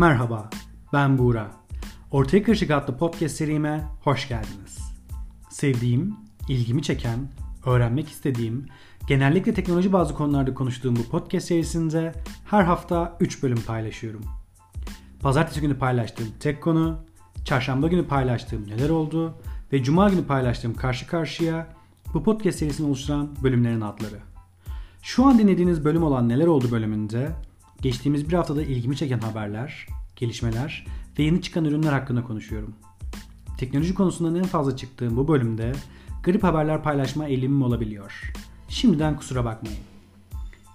Merhaba, ben Bora. Ortaya Kırışık adlı podcast serime hoş geldiniz. Sevdiğim, ilgimi çeken, öğrenmek istediğim, genellikle teknoloji bazı konularda konuştuğum bu podcast serisinde her hafta 3 bölüm paylaşıyorum. Pazartesi günü paylaştığım tek konu, çarşamba günü paylaştığım neler oldu ve cuma günü paylaştığım karşı karşıya bu podcast serisini oluşturan bölümlerin adları. Şu an dinlediğiniz bölüm olan neler oldu bölümünde geçtiğimiz bir haftada ilgimi çeken haberler, gelişmeler ve yeni çıkan ürünler hakkında konuşuyorum. Teknoloji konusundan en fazla çıktığım bu bölümde garip haberler paylaşma eğilimim olabiliyor. Şimdiden kusura bakmayın.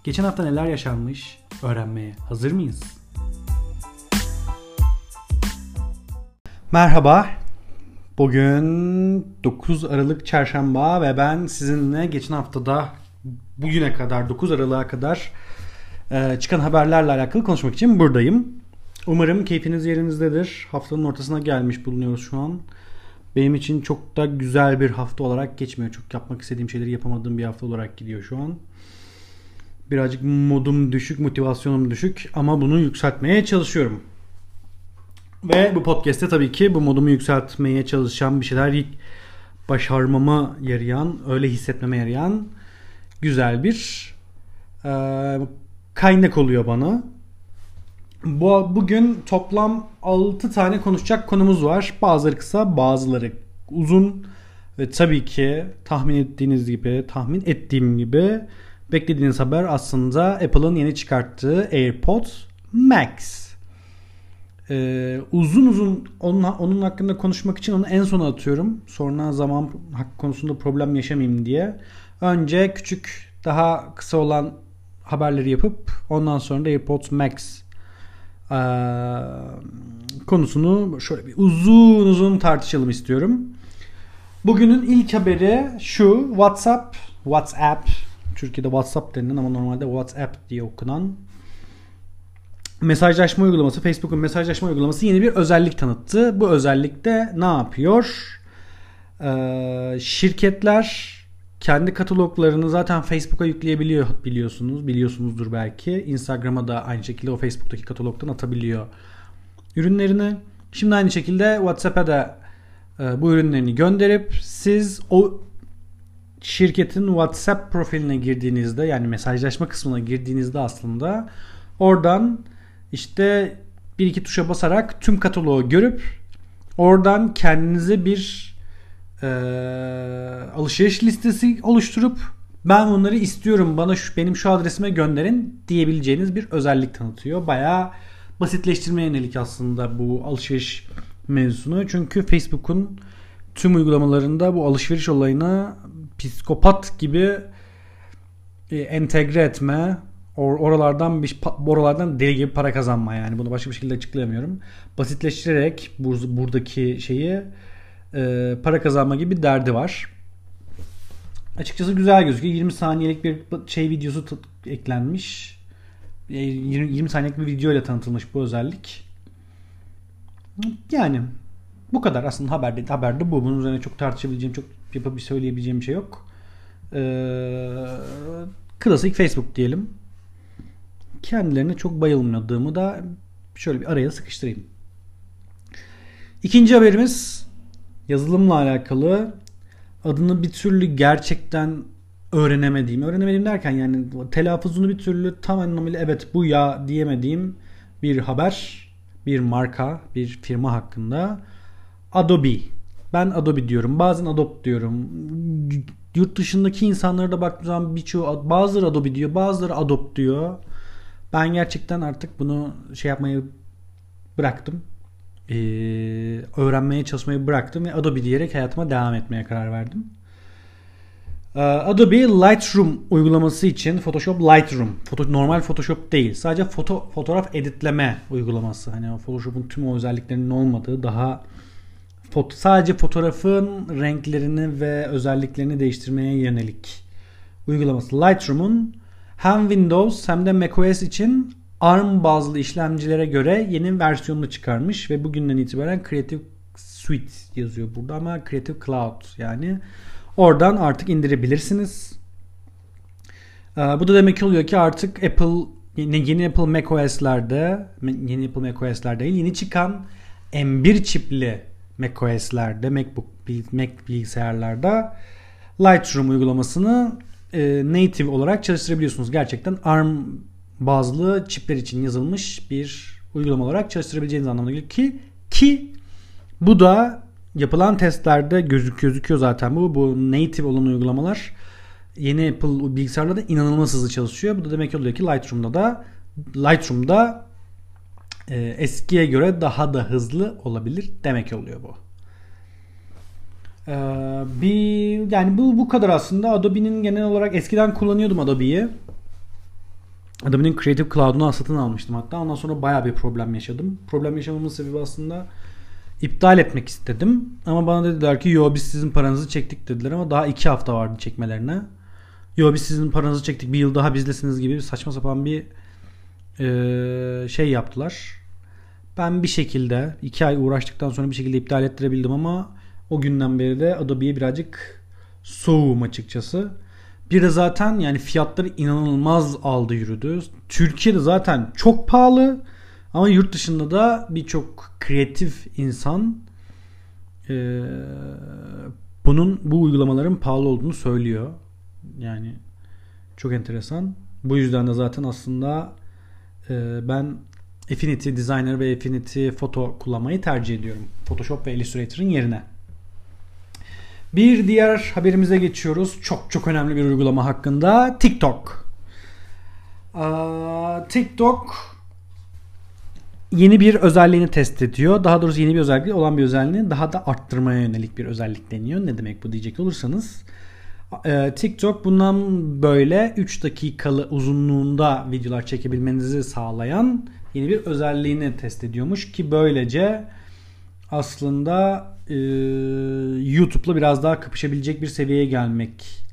Geçen hafta neler yaşanmış, öğrenmeye hazır mıyız? Merhaba, bugün 9 Aralık Çarşamba ve ben sizinle geçen haftada bugüne kadar, 9 Aralık'a kadar çıkan haberlerle alakalı konuşmak için buradayım. Umarım keyfiniz yerinizdedir. Haftanın ortasına gelmiş bulunuyoruz şu an. Benim için çok da güzel bir hafta olarak geçmiyor. Çok yapmak istediğim şeyleri yapamadığım bir hafta olarak gidiyor şu an. Birazcık modum düşük, motivasyonum düşük ama bunu yükseltmeye çalışıyorum. Ve bu podcast'te tabii ki bu modumu yükseltmeye çalışan, bir şeyler başarmama yarayan, öyle hissetmeme yarayan güzel bir kaynak oluyor bana. Bugün toplam 6 tane konuşacak konumuz var. Bazıları kısa, bazıları uzun. Ve tabii ki tahmin ettiğim gibi beklediğiniz haber aslında Apple'ın yeni çıkarttığı AirPods Max. Uzun onun hakkında konuşmak için onu en sona atıyorum. Sonra zaman konusunda problem yaşamayayım diye. Önce küçük, daha kısa olan haberleri yapıp ondan sonra da AirPods Max konusunu şöyle bir uzun tartışalım istiyorum. Bugünün ilk haberi şu: WhatsApp, Türkiye'de WhatsApp denilen ama normalde WhatsApp diye okunan mesajlaşma uygulaması, Facebook'un mesajlaşma uygulaması yeni bir özellik tanıttı. Bu özellikte ne yapıyor? Şirketler kendi kataloglarını zaten Facebook'a yükleyebiliyor, biliyorsunuzdur belki. Instagram'a da aynı şekilde o Facebook'taki katalogdan atabiliyor ürünlerini. Şimdi aynı şekilde WhatsApp'a da bu ürünlerini gönderip siz o şirketin WhatsApp profiline girdiğinizde, yani mesajlaşma kısmına girdiğinizde aslında oradan işte bir iki tuşa basarak tüm kataloğu görüp oradan kendinize bir alışveriş listesi oluşturup ben bunları istiyorum, benim şu adresime gönderin diyebileceğiniz bir özellik tanıtıyor. Bayağı basitleştirmeye yönelik aslında bu alışveriş mevzusunu. Çünkü Facebook'un tüm uygulamalarında bu alışveriş olayına psikopat gibi entegre etme, oralardan deli gibi para kazanma, yani bunu başka bir şekilde açıklayamıyorum. Basitleştirerek buradaki şeyi para kazanma gibi bir derdi var. Açıkçası güzel gözüküyor. 20 saniyelik bir şey videosu eklenmiş. 20 saniyelik bir video ile tanıtılmış bu özellik. Yani bu kadar aslında haberde bu. Bunun üzerine çok tartışabileceğim, çok söyleyebileceğim bir şey yok. Klasik Facebook diyelim. Kendilerine çok bayılmadığımı da şöyle bir araya sıkıştırayım. İkinci haberimiz yazılımla alakalı. Adını bir türlü gerçekten öğrenemediğim derken, yani telaffuzunu bir türlü tam anlamıyla evet bu ya diyemediğim bir haber, bir marka, bir firma hakkında. Adobe. Ben Adobe diyorum. Bazen Adobe diyorum. Yurt dışındaki insanlara da baktığım zaman birçoğu, bazıları Adobe diyor, bazıları Adobe diyor. Ben gerçekten artık bunu yapmayı bıraktım. Öğrenmeye çalışmayı bıraktım ve Adobe diyerek hayatıma devam etmeye karar verdim. Adobe Lightroom uygulaması için Photoshop Lightroom, normal Photoshop değil, sadece fotoğraf editleme uygulaması. Hani Photoshop'un tüm o özelliklerinin olmadığı, daha sadece fotoğrafın renklerini ve özelliklerini değiştirmeye yönelik uygulaması. Lightroom'un hem Windows hem de macOS için ARM bazlı işlemcilere göre yeni versiyonunu çıkarmış ve bugünden itibaren Creative Suite yazıyor burada ama Creative Cloud, yani oradan artık indirebilirsiniz. Bu da demek oluyor ki artık Apple Yeni yapılan macOS'lerde, yeni yapılan macOS'ler değil, yeni çıkan M1 çipli macOS'lerde, Mac bilgisayarlarda Lightroom uygulamasını native olarak çalıştırabiliyorsunuz. Gerçekten ARM bazlı çipler için yazılmış bir uygulama olarak çalıştırabileceğiniz anlamına geliyor ki bu da yapılan testlerde gözüküyor zaten bu native olan uygulamalar. Yeni Apple bilgisayarlarda inanılmaz hızlı çalışıyor. Bu da demek oluyor ki Lightroom'da eskiye göre daha da hızlı olabilir demek oluyor bu. Yani bu kadar aslında. Adobe'nin genel olarak eskiden kullanıyordum Adobe'yi. Adobe'nin Creative Cloud'unu satın almıştım hatta. Ondan sonra bayağı bir problem yaşadım. Problem yaşamamın sebebi aslında iptal etmek istedim. Ama bana dediler ki yo biz sizin paranızı çektik dediler ama daha 2 hafta vardı çekmelerine. Yo biz sizin paranızı çektik, bir yıl daha bizlesiniz gibi saçma sapan bir şey yaptılar. Ben bir şekilde 2 ay uğraştıktan sonra bir şekilde iptal ettirebildim ama o günden beri de Adobe'ye birazcık soğuğum açıkçası. Bir de zaten yani fiyatları inanılmaz aldı yürüdü. Türkiye'de zaten çok pahalı ama yurt dışında da birçok kreatif insan bu uygulamaların pahalı olduğunu söylüyor. Yani çok enteresan. Bu yüzden de zaten aslında ben Affinity Designer ve Affinity Photo kullanmayı tercih ediyorum. Photoshop ve Illustrator'ın yerine. Bir diğer haberimize geçiyoruz. Çok çok önemli bir uygulama hakkında. TikTok. TikTok yeni bir özelliğini test ediyor. Daha doğrusu yeni bir özellik olan bir özelliğini daha da arttırmaya yönelik bir özellik deniyor. Ne demek bu diyecek olursanız. TikTok bundan böyle 3 dakikalı uzunluğunda videolar çekebilmenizi sağlayan yeni bir özelliğini test ediyormuş ki böylece aslında YouTube'la biraz daha kapışabilecek bir seviyeye gelmek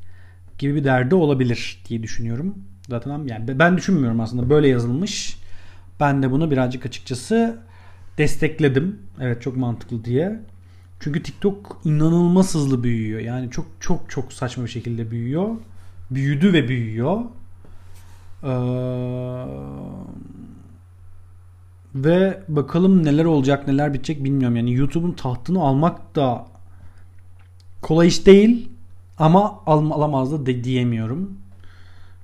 gibi bir derdi olabilir diye düşünüyorum. Zaten yani ben düşünmüyorum aslında, böyle yazılmış. Ben de bunu birazcık açıkçası destekledim. Evet, çok mantıklı diye. Çünkü TikTok inanılmaz hızlı büyüyor. Yani çok çok çok saçma bir şekilde büyüyor. Büyüdü ve büyüyor. Ve bakalım neler olacak, neler bitecek bilmiyorum. Yani YouTube'un tahtını almak da kolay iş değil ama alamaz da diyemiyorum.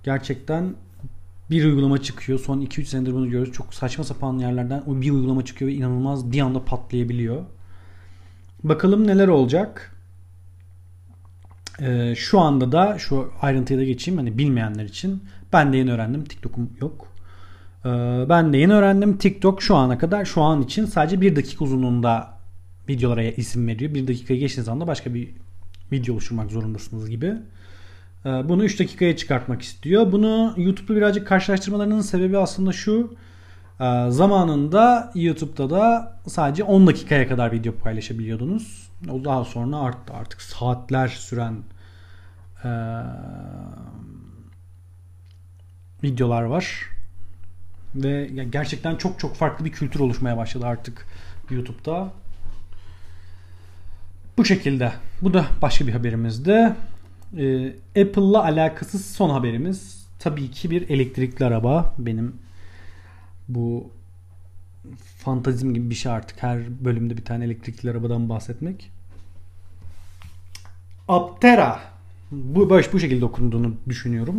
Gerçekten bir uygulama çıkıyor. Son 2-3 senedir bunu görüyoruz. Çok saçma sapan yerlerden bir uygulama çıkıyor ve inanılmaz bir anda patlayabiliyor. Bakalım neler olacak. Şu anda da şu ayrıntıya da geçeyim. Hani bilmeyenler için. Ben de yeni öğrendim. TikTok'um yok. Ben de yeni öğrendim. TikTok şu an için sadece 1 dakika uzunluğunda videolara isim veriyor. 1 dakikayı geçtiğiniz anda başka bir video oluşturmak zorundasınız gibi. Bunu 3 dakikaya çıkartmak istiyor. Bunu YouTube'la birazcık karşılaştırmalarının sebebi aslında şu. Zamanında YouTube'da da sadece 10 dakikaya kadar video paylaşabiliyordunuz. O daha sonra arttı. Artık saatler süren videolar var. Ve gerçekten çok çok farklı bir kültür oluşmaya başladı artık YouTube'da. Bu şekilde. Bu da başka bir haberimizdi. Apple'la alakasız son haberimiz tabii ki bir elektrikli araba. Benim bu fantazim gibi bir şey artık, her bölümde bir tane elektrikli arabadan bahsetmek. Aptera, bu şekilde okunduğunu düşünüyorum.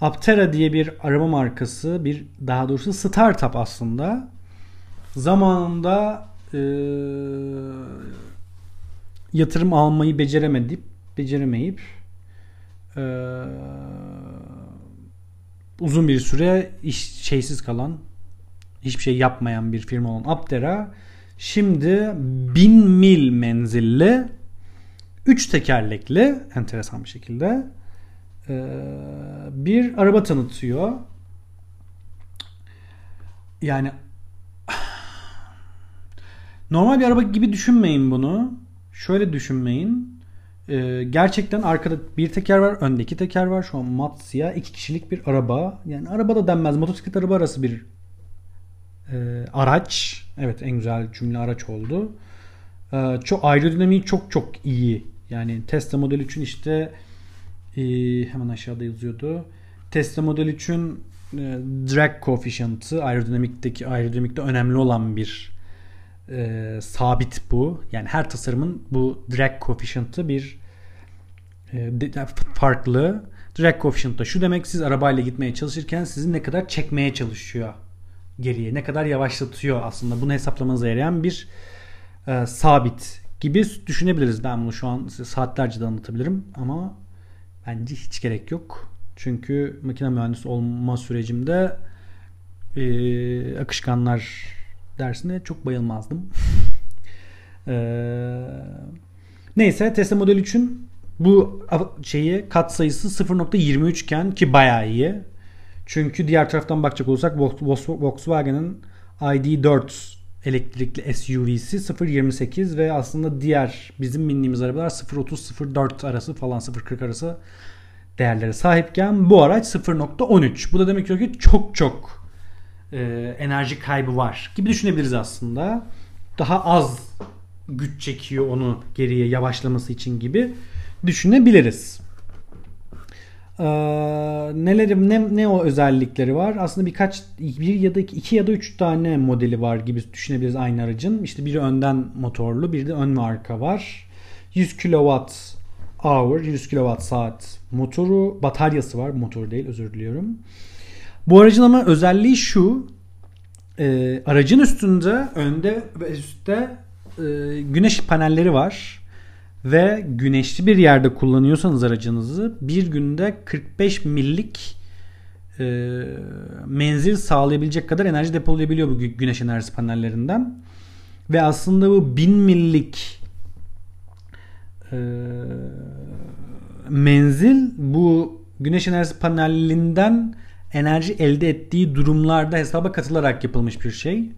Aptera diye bir araba markası, daha doğrusu startup aslında. Zamanında yatırım almayı beceremeyip uzun bir süre şeysiz kalan, hiçbir şey yapmayan bir firma olan Aptera şimdi 1000 mil menzilli 3 tekerlekli, enteresan bir şekilde bir araba tanıtıyor. Yani normal bir araba gibi düşünmeyin bunu. Şöyle düşünmeyin. Gerçekten arkada bir teker var, önde 2 teker var. Şu an mat siyah 2 kişilik bir araba. Yani araba da denmez, motosiklet araba arası bir araç. Evet, en güzel cümle araç oldu. Çok aerodinamiği çok çok iyi. Yani Tesla Model 3'ün işte hemen aşağıda yazıyordu. Tesla Model 3'ün drag coefficient'ı, aerodinamikte önemli olan bir sabit bu. Yani her tasarımın bu drag coefficient'ı bir farklı. Drag coefficient da şu demek: siz arabayla gitmeye çalışırken sizi ne kadar çekmeye çalışıyor geriye, ne kadar yavaşlatıyor aslında. Bunu hesaplamanıza yarayan bir sabit gibi düşünebiliriz. Ben bunu şu an size saatlerce de anlatabilirim ama bence hiç gerek yok. Çünkü makine mühendisi olma sürecimde akışkanlar dersine çok bayılmazdım. Neyse, Tesla Model 3'ün bu şeyi, kat sayısı 0.23 iken, ki bayağı iyi. Çünkü diğer taraftan bakacak olursak Volkswagen'ın ID.4 elektrikli SUV'si 0.28 ve aslında diğer bizim bindiğimiz arabalar 0.30-0.4 arası falan, 0.40 arası değerlere sahipken bu araç 0.13. Bu da demek ki çok enerji kaybı var gibi düşünebiliriz aslında. Daha az güç çekiyor onu geriye yavaşlaması için gibi düşünebiliriz. Ne o özellikleri var? Aslında bir ya da iki ya da üç tane modeli var gibi düşünebiliriz aynı aracın. İşte biri önden motorlu, biri de ön ve arka var. 100 kWh motoru, bataryası var. Motor değil, özür diliyorum. Bu aracın ama özelliği şu: aracın üstünde, önde ve üstte güneş panelleri var. Ve güneşli bir yerde kullanıyorsanız aracınızı bir günde 45 millik menzil sağlayabilecek kadar enerji depolayabiliyor bu güneş enerjisi panellerinden. Ve aslında bu 1000 millik menzil, bu güneş enerjisi panelinden enerji elde ettiği durumlarda hesaba katılarak yapılmış bir şey.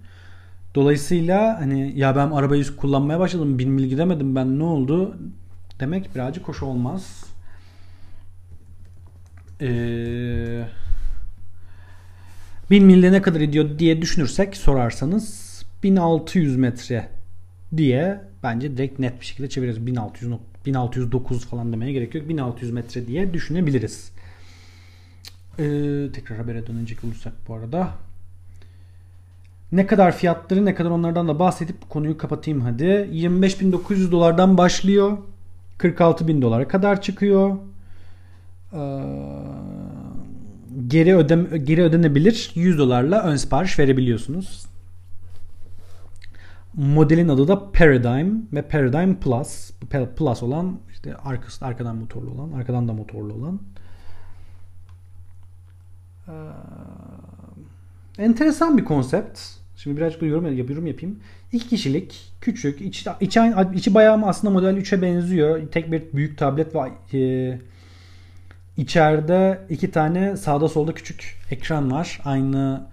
Dolayısıyla hani ya ben arabayı kullanmaya başladım, 1000 mil gidemedim, ben ne oldu demek birazcık hoş olmaz. Bin milde ne kadar ediyor diye düşünürsek, sorarsanız 1600 metre diye bence direkt net bir şekilde çeviririz. 1600, 1609 falan demeye gerek yok. 1600 metre diye düşünebiliriz. Tekrar habere dönecek olursak bu arada. Ne kadar fiyatları, ne kadar onlardan da bahsedip konuyu kapatayım hadi. 25.900 dolardan başlıyor. 46.000 dolara kadar çıkıyor. Geri ödenebilir. 100 dolarla ön sipariş verebiliyorsunuz. Modelin adı da Paradigm ve Paradigm Plus. Plus olan, işte arkadan motorlu olan, arkadan da motorlu olan. Enteresan bir konsept. Şimdi birazcık da yorum yapayım. 2 kişilik, küçük, içi bayağı aslında Model 3'e benziyor. Tek bir büyük tablet ve içeride 2 tane sağda solda küçük ekran var. Aynı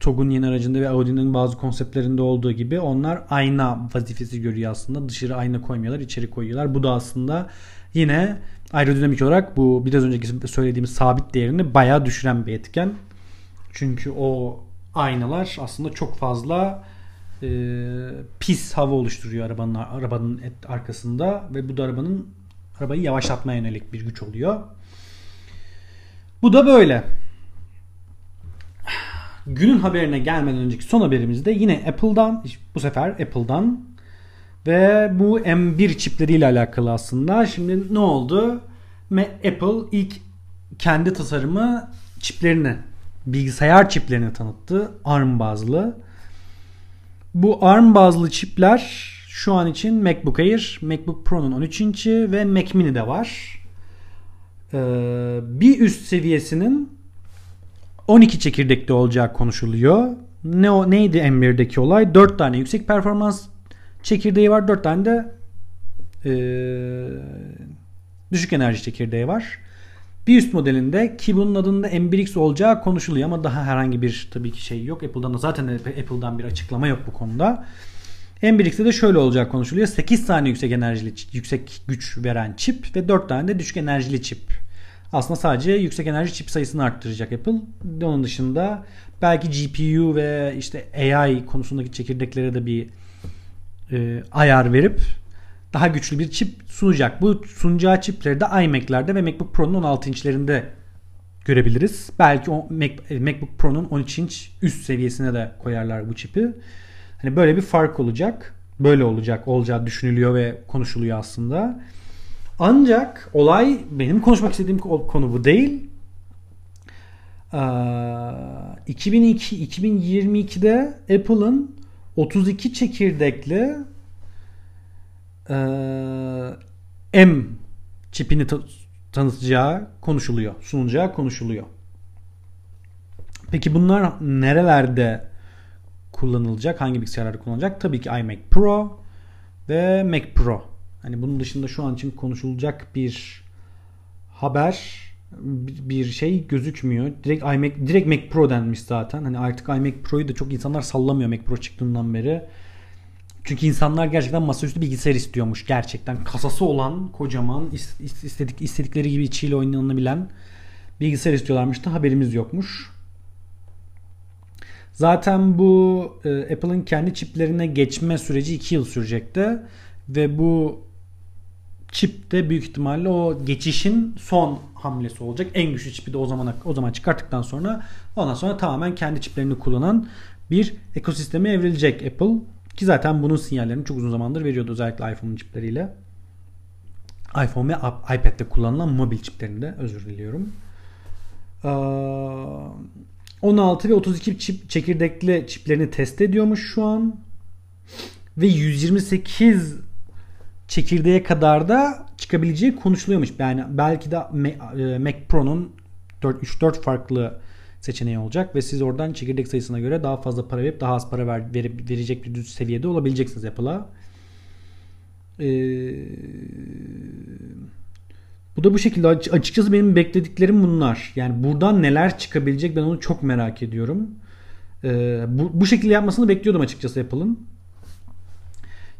Togg'un yeni aracında ve Audi'nin bazı konseptlerinde olduğu gibi onlar ayna vazifesi görüyor aslında. Dışarı ayna koymuyorlar, içeri koyuyorlar. Bu da aslında yine aerodinamik olarak bu biraz önceki söylediğimiz sabit değerini bayağı düşüren bir etken. Çünkü o aynalar aslında çok fazla pis hava oluşturuyor arabanın arkasında ve bu da arabayı yavaşlatmaya yönelik bir güç oluyor. Bu da böyle. Günün haberine gelmeden önceki son haberimizde yine Apple'dan, bu sefer Apple'dan ve bu M1 çipleriyle alakalı aslında. Şimdi ne oldu? Apple ilk kendi tasarımı çiplerini, bilgisayar çiplerini tanıttı. ARM bazlı. Bu ARM bazlı çipler şu an için MacBook Air, MacBook Pro'nun 13 inç'i ve Mac Mini'de var. Bir üst seviyesinin 12 çekirdekli olacağı konuşuluyor. Neydi M1'deki olay? 4 tane yüksek performans çekirdeği var. 4 tane de düşük enerji çekirdeği var. Bir üst modelinde, ki bunun adının da M1X olacağı konuşuluyor ama daha herhangi bir tabii ki şey yok. Zaten Apple'dan bir açıklama yok bu konuda. M1X'de de şöyle olacağı konuşuluyor: 8 tane yüksek güç veren çip ve 4 tane de düşük enerjili çip. Aslında sadece yüksek enerji çip sayısını arttıracak Apple. Onun dışında belki GPU ve işte AI konusundaki çekirdeklere de bir ayar verip daha güçlü bir çip sunacak. Bu sunacağı çipleri de iMac'lerde ve MacBook Pro'nun 16 inçlerinde görebiliriz. Belki o MacBook Pro'nun 13 inç üst seviyesine de koyarlar bu çipi. Hani böyle bir fark olacak. Böyle olacağı düşünülüyor ve konuşuluyor aslında. Ancak olay, benim konuşmak istediğim konu bu değil. 2022'de Apple'ın 32 çekirdekli M çipini tanıtacağı konuşuluyor, sunacağı konuşuluyor. Peki bunlar nerelerde kullanılacak? Hangi bilgisayarlarda kullanılacak? Tabii ki iMac Pro ve Mac Pro. Hani bunun dışında şu an için konuşulacak bir haber, bir şey gözükmüyor. Direkt Mac Pro denmiş zaten. Hani artık iMac Pro'yu da çok insanlar sallamıyor Mac Pro çıktığından beri. Çünkü insanlar gerçekten masaüstü bilgisayar istiyormuş. Gerçekten kasası olan, kocaman, istedikleri gibi içiyle oynanabilen bilgisayar istiyorlarmış da haberimiz yokmuş. Zaten bu Apple'ın kendi çiplerine geçme süreci 2 yıl sürecekti. Ve bu çip de büyük ihtimalle o geçişin son hamlesi olacak. En güçlü çipi de o zaman çıkarttıktan sonra, ondan sonra tamamen kendi çiplerini kullanan bir ekosisteme evrilecek Apple. Ki zaten bunun sinyallerini çok uzun zamandır veriyordu, özellikle iPhone'un çipleriyle. iPhone ve iPad'de kullanılan mobil çiplerinde, özür diliyorum. 16 ve 32 çekirdekli çiplerini test ediyormuş şu an. Ve 128 çekirdeğe kadar da çıkabileceği konuşuluyormuş. Yani belki de Mac Pro'nun 3-4 farklı seçeneği olacak ve siz oradan çekirdek sayısına göre daha fazla para verip daha az para verecek bir düz seviyede olabileceksiniz Apple'a. Bu da bu şekilde. Açıkçası benim beklediklerim bunlar. Yani buradan neler çıkabilecek, ben onu çok merak ediyorum. Bu şekilde yapmasını bekliyordum açıkçası Apple'ın.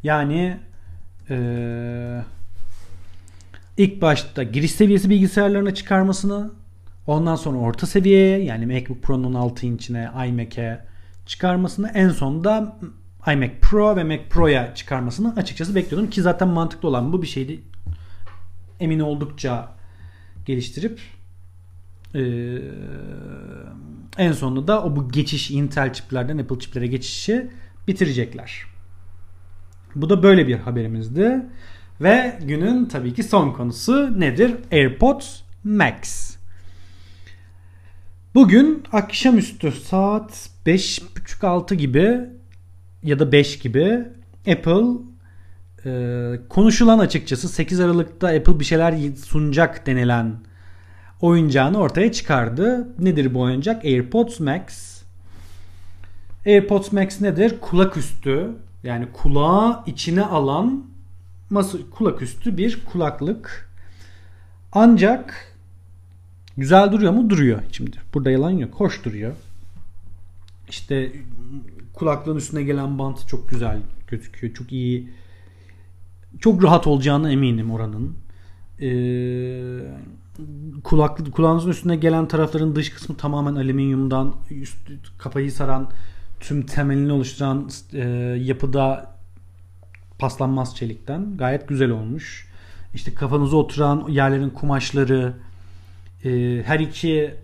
Yani ilk başta giriş seviyesi bilgisayarlarına çıkarmasını, ondan sonra orta seviyeye, yani MacBook Pro'nun 16 inçine, iMac'e çıkarmasını, en sonunda iMac Pro ve Mac Pro'ya çıkarmasını açıkçası bekliyordum. Ki zaten mantıklı olan bu, bir şeydi emin oldukça geliştirip en sonunda da bu geçiş, Intel çiplerden Apple çiplere geçişi bitirecekler. Bu da böyle bir haberimizdi. Ve günün tabii ki son konusu nedir? AirPods Max. Bugün akşamüstü saat 5.30-6 gibi ya da 5 gibi Apple konuşulan, açıkçası 8 Aralık'ta Apple bir şeyler sunacak denilen oyuncağını ortaya çıkardı. Nedir bu oyuncak? AirPods Max. AirPods Max nedir? Kulaküstü, yani kulağı içine alan kulaküstü bir kulaklık. Ancak güzel duruyor mu? Duruyor şimdi. Burada yalan yok. Hoş duruyor. İşte kulaklığın üstüne gelen bant çok güzel gözüküyor. Çok iyi. Çok rahat olacağına eminim oranın. Kulağınızın üstüne gelen tarafların dış kısmı tamamen alüminyumdan, kafayı saran, tüm temelini oluşturan yapıda paslanmaz çelikten. Gayet güzel olmuş. İşte kafanıza oturan yerlerin kumaşları, her iki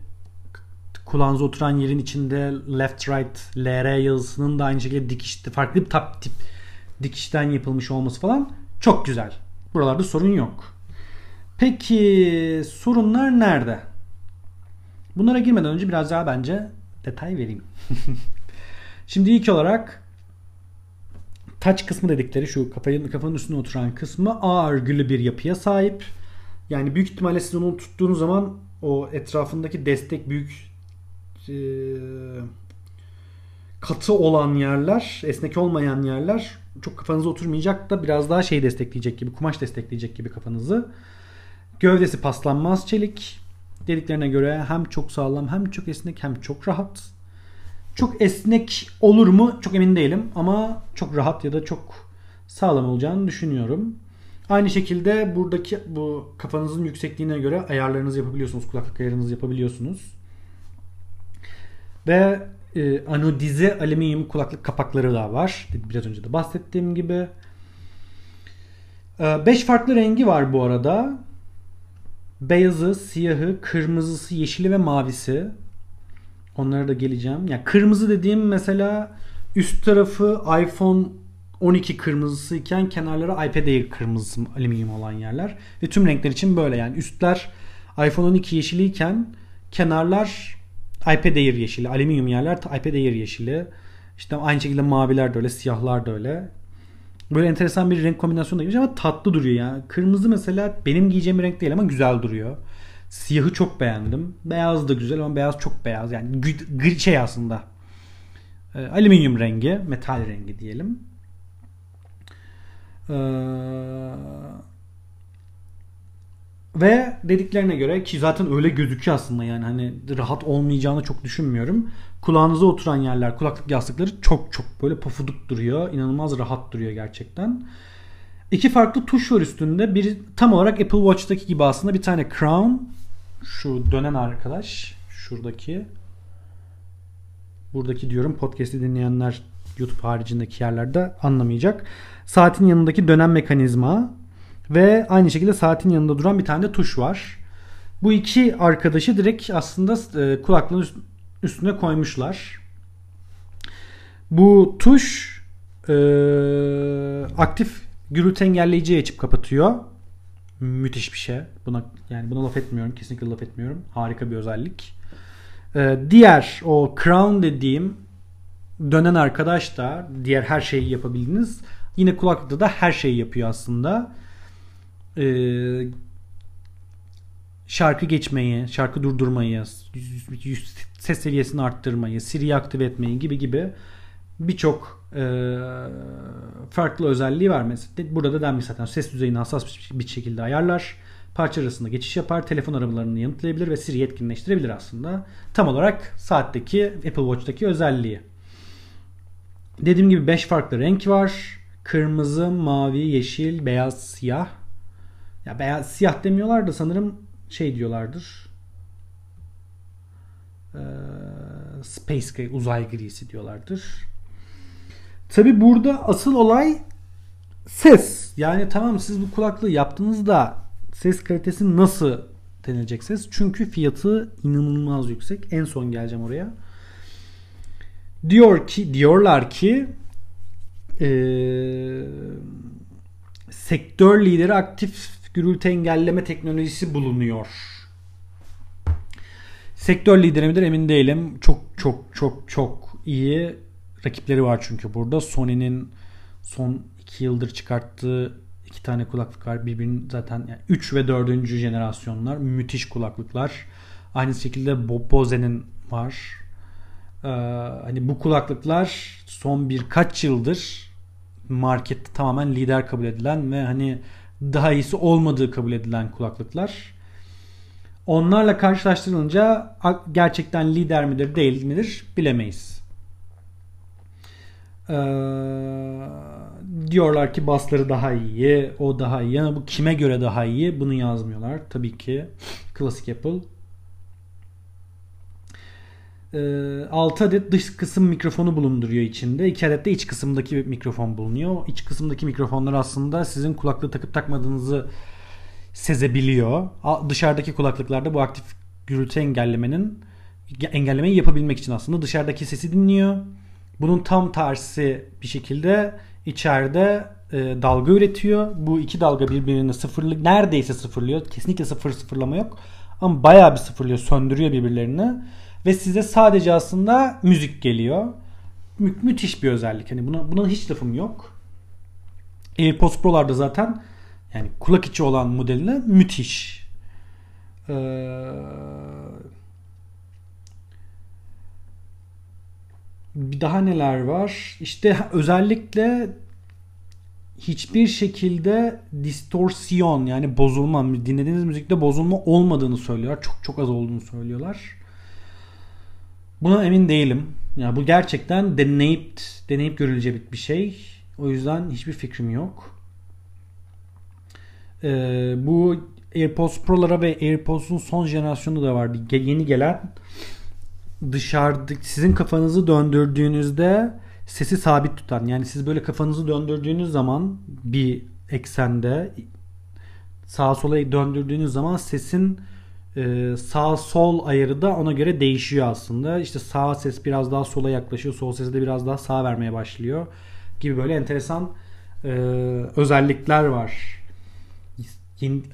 kulağınıza oturan yerin içinde left right LR yazısının da aynı şekilde dikişli, farklı bir tip dikişten yapılmış olması falan çok güzel. Buralarda sorun yok. Peki sorunlar nerede? Bunlara girmeden önce biraz daha bence detay vereyim. Şimdi ilk olarak touch kısmı dedikleri şu kafanın üstüne oturan kısmı ağırgülü bir yapıya sahip. Yani büyük ihtimalle siz onu tuttuğunuz zaman o etrafındaki destek, büyük katı olan yerler, esnek olmayan yerler çok kafanıza oturmayacak da biraz daha şey destekleyecek gibi, kumaş destekleyecek gibi kafanızı. Gövdesi paslanmaz çelik. Dediklerine göre hem çok sağlam, hem çok esnek, hem çok rahat. Çok esnek olur mu? Çok emin değilim ama çok rahat ya da çok sağlam olacağını düşünüyorum. Aynı şekilde buradaki bu kafanızın yüksekliğine göre ayarlarınızı yapabiliyorsunuz. Kulaklık ayarınızı yapabiliyorsunuz. Ve anodize alüminyum kulaklık kapakları da var. Biraz önce de bahsettiğim gibi. 5 farklı rengi var bu arada. beyazı, siyahı, kırmızısı, yeşili ve mavisi. Onlara da geleceğim. Ya kırmızı dediğim mesela üst tarafı iPhone 12 kırmızısı iken kenarları iPad Air kırmızısı, alüminyum olan yerler. Ve tüm renkler için böyle yani. Üstler iPhone 12 yeşili iken kenarlar iPad Air yeşili. Alüminyum yerler iPad Air yeşili. İşte aynı şekilde maviler de öyle, siyahlar da öyle. Böyle enteresan bir renk kombinasyonu da girmiş ama tatlı duruyor yani. Kırmızı mesela benim giyeceğim bir renk değil ama güzel duruyor. Siyahı çok beğendim. Beyaz da güzel ama beyaz çok beyaz. Yani gri şey aslında. Alüminyum rengi, metal rengi diyelim. Ve dediklerine göre ki zaten öyle gözüküyor aslında yani hani rahat olmayacağını çok düşünmüyorum. Kulağınıza oturan yerler, kulaklık yastıkları çok çok böyle pofuduk duruyor. İnanılmaz rahat duruyor gerçekten. İki farklı tuş var üstünde. Biri tam olarak Apple Watch'taki gibi aslında bir tane crown. Şu dönen arkadaş. Şuradaki. Buradaki diyorum podcast'i dinleyenler YouTube haricindeki yerlerde anlamayacak. Saatin yanındaki dönen mekanizma. Ve aynı şekilde saatin yanında duran bir tane de tuş var. Bu iki arkadaşı direkt aslında kulaklığın üstüne koymuşlar. Bu tuş aktif gürültü engelleyiciyi açıp kapatıyor. Müthiş bir şey. Buna laf etmiyorum. Kesinlikle laf etmiyorum. Harika bir özellik. Diğer o crown dediğim dönen arkadaş da diğer her şeyi yapabildiniz. Yine kulaklıkta da her şeyi yapıyor aslında. Şarkı geçmeyi, şarkı durdurmayı, ses seviyesini arttırmayı, Siri'yi aktive etmeyi gibi birçok farklı özelliği var. Mesela burada da denmiş zaten ses düzeyini hassas bir şekilde ayarlar. Parça arasında geçiş yapar. Telefon aramalarını yanıtlayabilir ve Siri'yi etkinleştirebilir aslında. Tam olarak saatteki Apple Watch'taki özelliği. Dediğim gibi 5 farklı renk var. Kırmızı, mavi, yeşil, beyaz, siyah. Ya beyaz siyah demiyorlar da sanırım şey diyorlardır. Space gri, uzay grisi diyorlardır. Tabi burada asıl olay ses. Yani tamam siz bu kulaklığı yaptığınızda ses kalitesi nasıl denilecek ses? Çünkü fiyatı inanılmaz yüksek. En son geleceğim oraya. Diyorlar ki sektör lideri aktif gürültü engelleme teknolojisi bulunuyor. Sektör lideri midir emin değilim. Çok iyi rakipleri var çünkü burada. Sony'nin son 2 yıldır çıkarttığı 2 tane kulaklık var. Birbirinin zaten yani 3 ve 4. jenerasyonlar. Müthiş kulaklıklar. Aynı şekilde Bose'nin var. Hani bu kulaklıklar son birkaç yıldır markette tamamen lider kabul edilen ve hani daha iyisi olmadığı kabul edilen kulaklıklar. Onlarla karşılaştırılınca gerçekten lider midir değil midir bilemeyiz. Diyorlar ki basları daha iyi, o daha iyi. Ama bu kime göre daha iyi? Bunu yazmıyorlar. Tabii ki klasik Apple. 6 adet dış kısım mikrofonu bulunduruyor içinde. 2 adet de iç kısımdaki mikrofon bulunuyor. İç kısımdaki mikrofonlar aslında sizin kulaklığı takıp takmadığınızı sezebiliyor. Dışarıdaki kulaklıklarda bu aktif gürültü engellemeyi yapabilmek için aslında dışarıdaki sesi dinliyor. Bunun tam tersi bir şekilde içeride dalga üretiyor. Bu iki dalga birbirini neredeyse sıfırlıyor. Kesinlikle sıfırlama yok. Ama bayağı bir sıfırlıyor. Söndürüyor birbirlerini. Ve size sadece aslında müzik geliyor. Müthiş bir özellik. Hani buna hiç lafım yok. AirPods Pro'larda zaten yani kulak içi olan modeline müthiş. Bir daha neler var? İşte özellikle hiçbir şekilde distorsiyon yani bozulma, dinlediğiniz müzikte bozulma olmadığını söylüyorlar. Çok az olduğunu söylüyorlar. Buna emin değilim. Ya bu gerçekten deneyip görülecek bir şey. O yüzden hiçbir fikrim yok. Bu AirPods Pro'lara ve AirPods'un son jenerasyonu da vardı. Yeni gelen dışarıda sizin kafanızı döndürdüğünüzde sesi sabit tutan. Yani siz böyle kafanızı döndürdüğünüz zaman bir eksende sağa sola döndürdüğünüz zaman sesin sağ sol ayarı da ona göre değişiyor aslında. İşte sağ ses biraz daha sola yaklaşıyor, sol sesi de biraz daha sağa vermeye başlıyor gibi böyle enteresan özellikler var.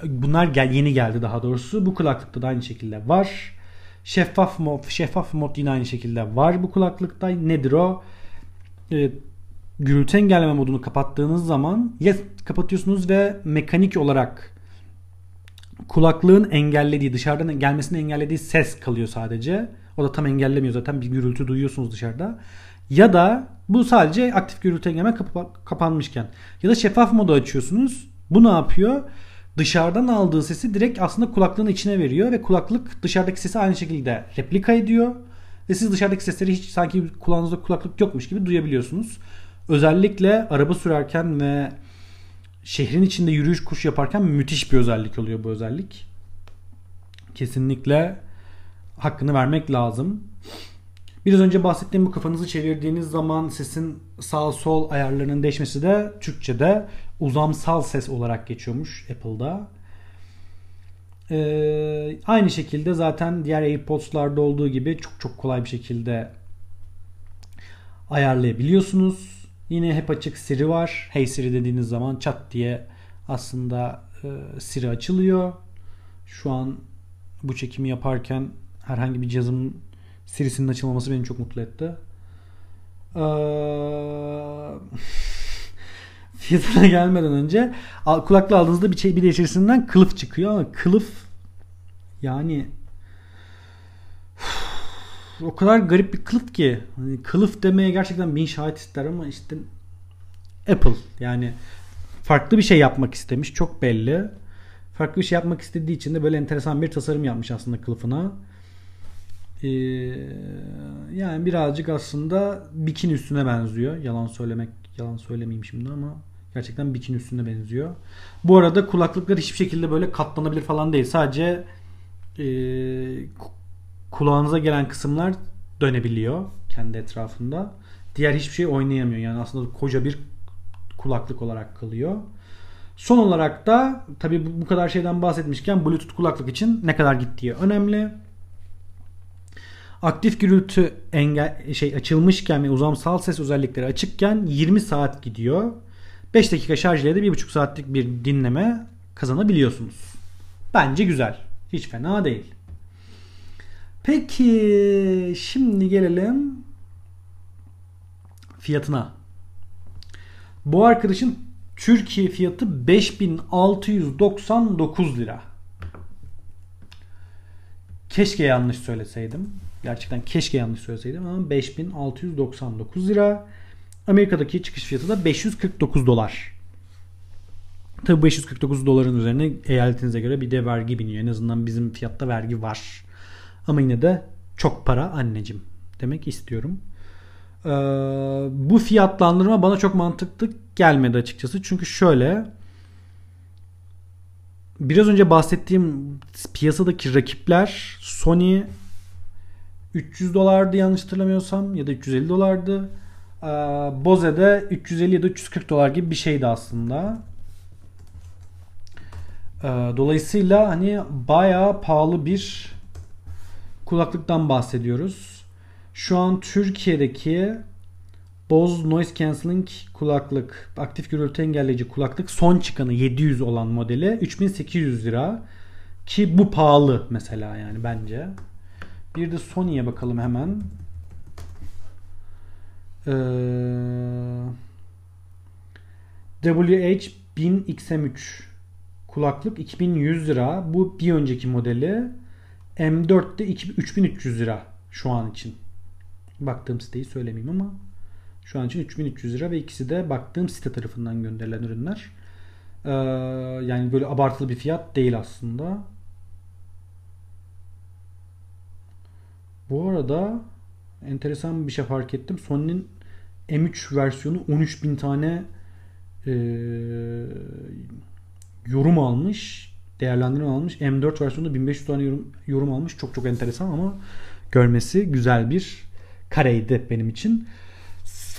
Bunlar yeni geldi daha doğrusu. Bu kulaklıkta da aynı şekilde var. Şeffaf mod yine aynı şekilde var bu kulaklıkta. Nedir o? Gürültü engelleme modunu kapattığınız zaman kapatıyorsunuz ve mekanik olarak kulaklığın engellediği, dışarıdan gelmesini engellediği ses kalıyor sadece. O da tam engellemiyor zaten, bir gürültü duyuyorsunuz dışarıda. Ya da bu sadece aktif gürültü engelleme kapanmışken. Ya da şeffaf modu açıyorsunuz. Bu ne yapıyor? Dışarıdan aldığı sesi direkt aslında kulaklığın içine veriyor ve kulaklık dışarıdaki sesi aynı şekilde replika ediyor. Ve siz dışarıdaki sesleri hiç sanki kulağınızda kulaklık yokmuş gibi duyabiliyorsunuz. Özellikle araba sürerken ve şehrin içinde yürüyüş koşu yaparken müthiş bir özellik oluyor bu özellik. Kesinlikle hakkını vermek lazım. Biraz önce bahsettiğim bu kafanızı çevirdiğiniz zaman sesin sağ sol ayarlarının değişmesi de Türkçe'de uzamsal ses olarak geçiyormuş Apple'da. Aynı şekilde zaten diğer AirPods'larda olduğu gibi çok kolay bir şekilde ayarlayabiliyorsunuz. Yine hep açık Siri var. Hey Siri dediğiniz zaman çat diye aslında Siri açılıyor. Şu an bu çekimi yaparken herhangi bir cihazımın Siri'sinin açılmaması beni çok mutlu etti. Fiyatına gelmeden önce kulaklığı aldığınızda bir de içerisinden kılıf çıkıyor ama kılıf yani o kadar garip bir kılıf ki, hani kılıf demeye gerçekten bin şahit ister ama işte Apple yani farklı bir şey yapmak istemiş, çok belli. Farklı bir şey yapmak istediği için de böyle enteresan bir tasarım yapmış aslında kılıfına. Yani birazcık aslında bikini üstüne benziyor. Yalan söylemeyeyim şimdi ama gerçekten bikini üstüne benziyor. Bu arada kulaklıklar hiçbir şekilde böyle katlanabilir falan değil. Sadece kulağınıza gelen kısımlar dönebiliyor kendi etrafında. Diğer hiçbir şey oynayamıyor. Yani aslında koca bir kulaklık olarak kalıyor. Son olarak da tabii bu kadar şeyden bahsetmişken Bluetooth kulaklık için ne kadar gittiği önemli. Aktif gürültü açılmışken ve uzamsal ses özellikleri açıkken 20 saat gidiyor. 5 dakika şarj ile de 1,5 saatlik bir dinleme kazanabiliyorsunuz. Bence güzel. Hiç fena değil. Peki şimdi gelelim fiyatına. Bu arkadaşın Türkiye fiyatı 5699 lira. Keşke yanlış söyleseydim. Gerçekten keşke yanlış söyleseydim ama 5699 lira. Amerika'daki çıkış fiyatı da 549 dolar. Tabii 549 doların üzerine eyaletinize göre bir de vergi biniyor. En azından bizim fiyatta vergi var. Ama yine de çok para anneciğim demek istiyorum. Bu fiyatlandırma bana çok mantıklı gelmedi açıkçası. Çünkü şöyle, biraz önce bahsettiğim piyasadaki rakipler Sony 300 dolardı yanlış hatırlamıyorsam ya da 350 dolardı. Bose'de 350 ya da 340 dolar gibi bir şeydi aslında. Dolayısıyla hani bayağı pahalı bir kulaklıktan bahsediyoruz. Şu an Türkiye'deki Bose Noise Cancelling kulaklık, aktif gürültü engelleyici kulaklık son çıkanı 700 olan modeli 3800 lira ki bu pahalı mesela yani bence. Bir de Sony'ye bakalım hemen. WH-1000XM3 kulaklık 2100 lira. Bu bir önceki modeli. M4'te 3300 lira şu an için. Baktığım siteyi söylemeyeyim ama şu an için 3300 lira ve ikisi de baktığım site tarafından gönderilen ürünler. Yani böyle abartılı bir fiyat değil aslında. Bu arada enteresan bir şey fark ettim. Sony'nin M3 versiyonu 13.000 tane yorum almış. Değerlendirme almış. M4 versiyonu 1500 tane yorum almış. Çok enteresan ama görmesi güzel bir kareydi benim için.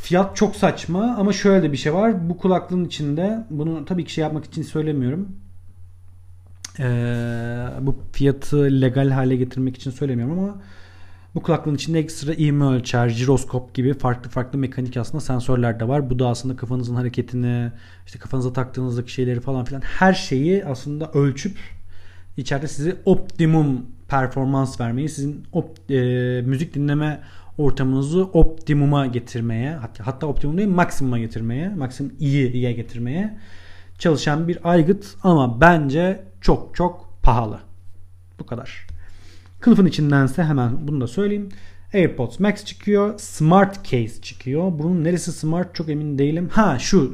Fiyat çok saçma ama şöyle de bir şey var. Bu kulaklığın içinde, bunu tabii ki şey yapmak için söylemiyorum. Bu fiyatı legal hale getirmek için söylemiyorum ama bu kulaklığın içinde ekstra ivme ölçer, jiroskop gibi farklı mekanik aslında sensörler de var. Bu da aslında kafanızın hareketini, işte kafanıza taktığınızdaki şeyleri falan filan her şeyi aslında ölçüp içeride size optimum performans vermeyi, sizin müzik dinleme ortamınızı optimuma getirmeye, hatta optimum değil maksimuma getirmeye, maksimum iyiye getirmeye çalışan bir aygıt ama bence çok pahalı. Bu kadar. Kılıfın içindense hemen bunu da söyleyeyim. AirPods Max çıkıyor. Smart Case çıkıyor. Bunun neresi smart çok emin değilim.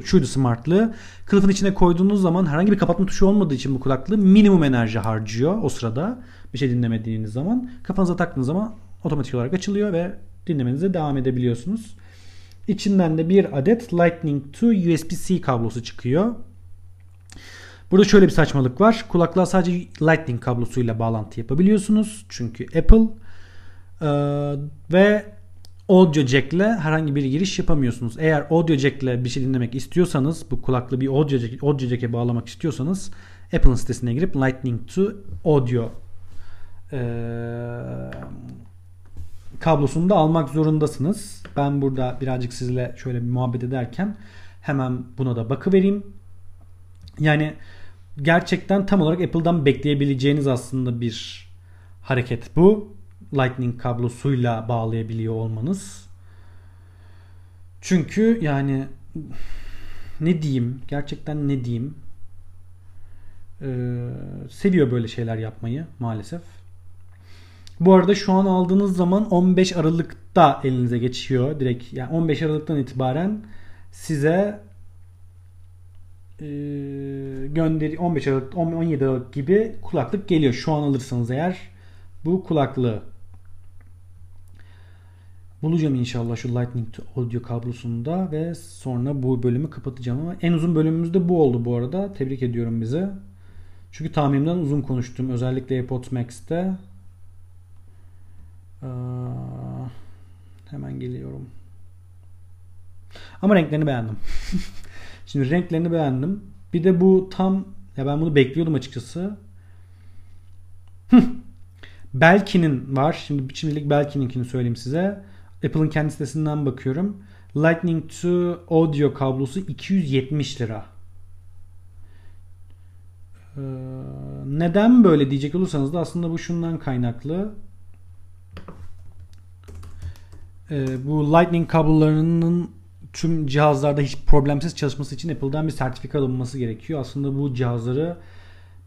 Şuydu smartlığı. Kılıfın içine koyduğunuz zaman herhangi bir kapatma tuşu olmadığı için bu kulaklığı minimum enerji harcıyor o sırada. Bir şey dinlemediğiniz zaman. Kafanıza taktığınız zaman otomatik olarak açılıyor ve dinlemenize devam edebiliyorsunuz. İçinden de bir adet Lightning to USB-C kablosu çıkıyor. Burada şöyle bir saçmalık var. Kulaklığa sadece Lightning kablosuyla bağlantı yapabiliyorsunuz. Çünkü Apple ve Audio Jack ile herhangi bir giriş yapamıyorsunuz. Eğer Audio Jack ile bir şey dinlemek istiyorsanız, bu kulaklığı bir Audio Jack'e bağlamak istiyorsanız Apple'ın sitesine girip Lightning to Audio kablosunu da almak zorundasınız. Ben burada birazcık sizinle şöyle bir muhabbet ederken hemen buna da bakıvereyim. Yani gerçekten tam olarak Apple'dan bekleyebileceğiniz aslında bir hareket bu. Lightning kablosuyla bağlayabiliyor olmanız. Çünkü yani ne diyeyim? Seviyor böyle şeyler yapmayı maalesef. Bu arada şu an aldığınız zaman 15 Aralık'ta elinize geçiyor. Direkt yani 15 Aralık'tan itibaren size 15 Aralık 17 Aralık gibi kulaklık geliyor. Şu an alırsanız eğer bu kulaklığı bulacağım inşallah şu Lightning to Audio kablosunda ve sonra bu bölümü kapatacağım ama en uzun bölümümüz de bu oldu bu arada. Tebrik ediyorum bizi. Çünkü tahminimden uzun konuştum. Özellikle AirPods Max'te. Hemen geliyorum. Ama renklerini beğendim. Şimdi renklerini beğendim. Bir de bu tam ya ben bunu bekliyordum açıkçası. Belkin'in var. Şimdilik Belkin'inkini söyleyeyim size. Apple'ın kendi sitesinden bakıyorum. Lightning to Audio kablosu 270 lira. Neden böyle diyecek olursanız da aslında bu şundan kaynaklı. Bu Lightning kablolarının tüm cihazlarda hiç problemsiz çalışması için Apple'dan bir sertifika alınması gerekiyor. Aslında bu cihazları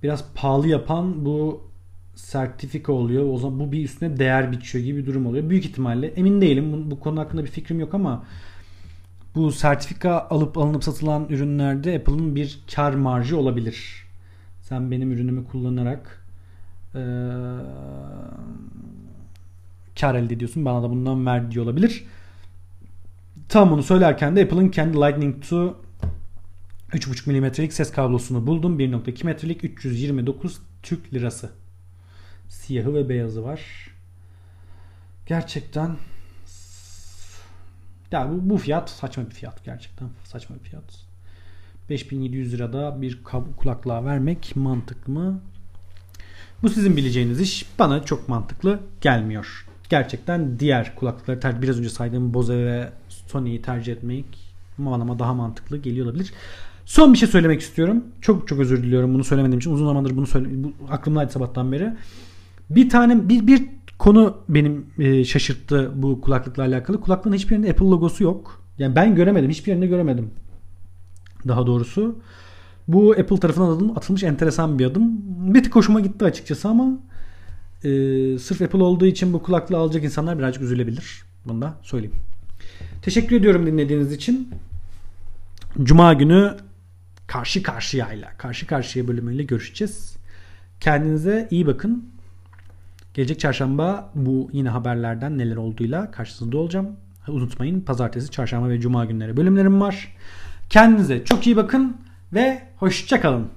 biraz pahalı yapan bu sertifika oluyor. O zaman bu bir üstüne değer biçiyor gibi bir durum oluyor. Büyük ihtimalle emin değilim. Bu konu hakkında bir fikrim yok ama bu sertifika alınıp satılan ürünlerde Apple'ın bir kar marjı olabilir. Sen benim ürünümü kullanarak kar elde ediyorsun. Bana da bundan ver diye olabilir. Tam bunu söylerken de Apple'ın kendi Lightning to 3.5 milimetrelik ses kablosunu buldum. 1.2 metrelik 329 Türk lirası. Siyahı ve beyazı var. Gerçekten ya bu fiyat saçma bir fiyat. Gerçekten saçma bir fiyat. 5700 lirada bir kulaklığa vermek mantıklı mı? Bu sizin bileceğiniz iş. Bana çok mantıklı gelmiyor. Gerçekten diğer kulaklıkları biraz önce saydığım Bose ve Sony'yi tercih etmek ama daha mantıklı geliyor olabilir. Son bir şey söylemek istiyorum. Çok özür diliyorum bunu söylemediğim için. Uzun zamandır bunu aklımdaydı sabahtan beri. Bir konu benim şaşırttı bu kulaklıkla alakalı. Kulaklığın hiçbirinde Apple logosu yok. Yani ben göremedim. Hiçbir yerinde göremedim. Daha doğrusu. Bu Apple tarafından atılmış enteresan bir adım. Bir tık hoşuma gitti açıkçası ama sırf Apple olduğu için bu kulaklığı alacak insanlar birazcık üzülebilir. Bunu da söyleyeyim. Teşekkür ediyorum dinlediğiniz için. Cuma günü Karşı Karşıya bölümüyle görüşeceğiz. Kendinize iyi bakın. Gelecek çarşamba bu yine haberlerden neler olduğuyla karşınızda olacağım. Unutmayın pazartesi, çarşamba ve cuma günleri bölümlerim var. Kendinize çok iyi bakın ve hoşça kalın.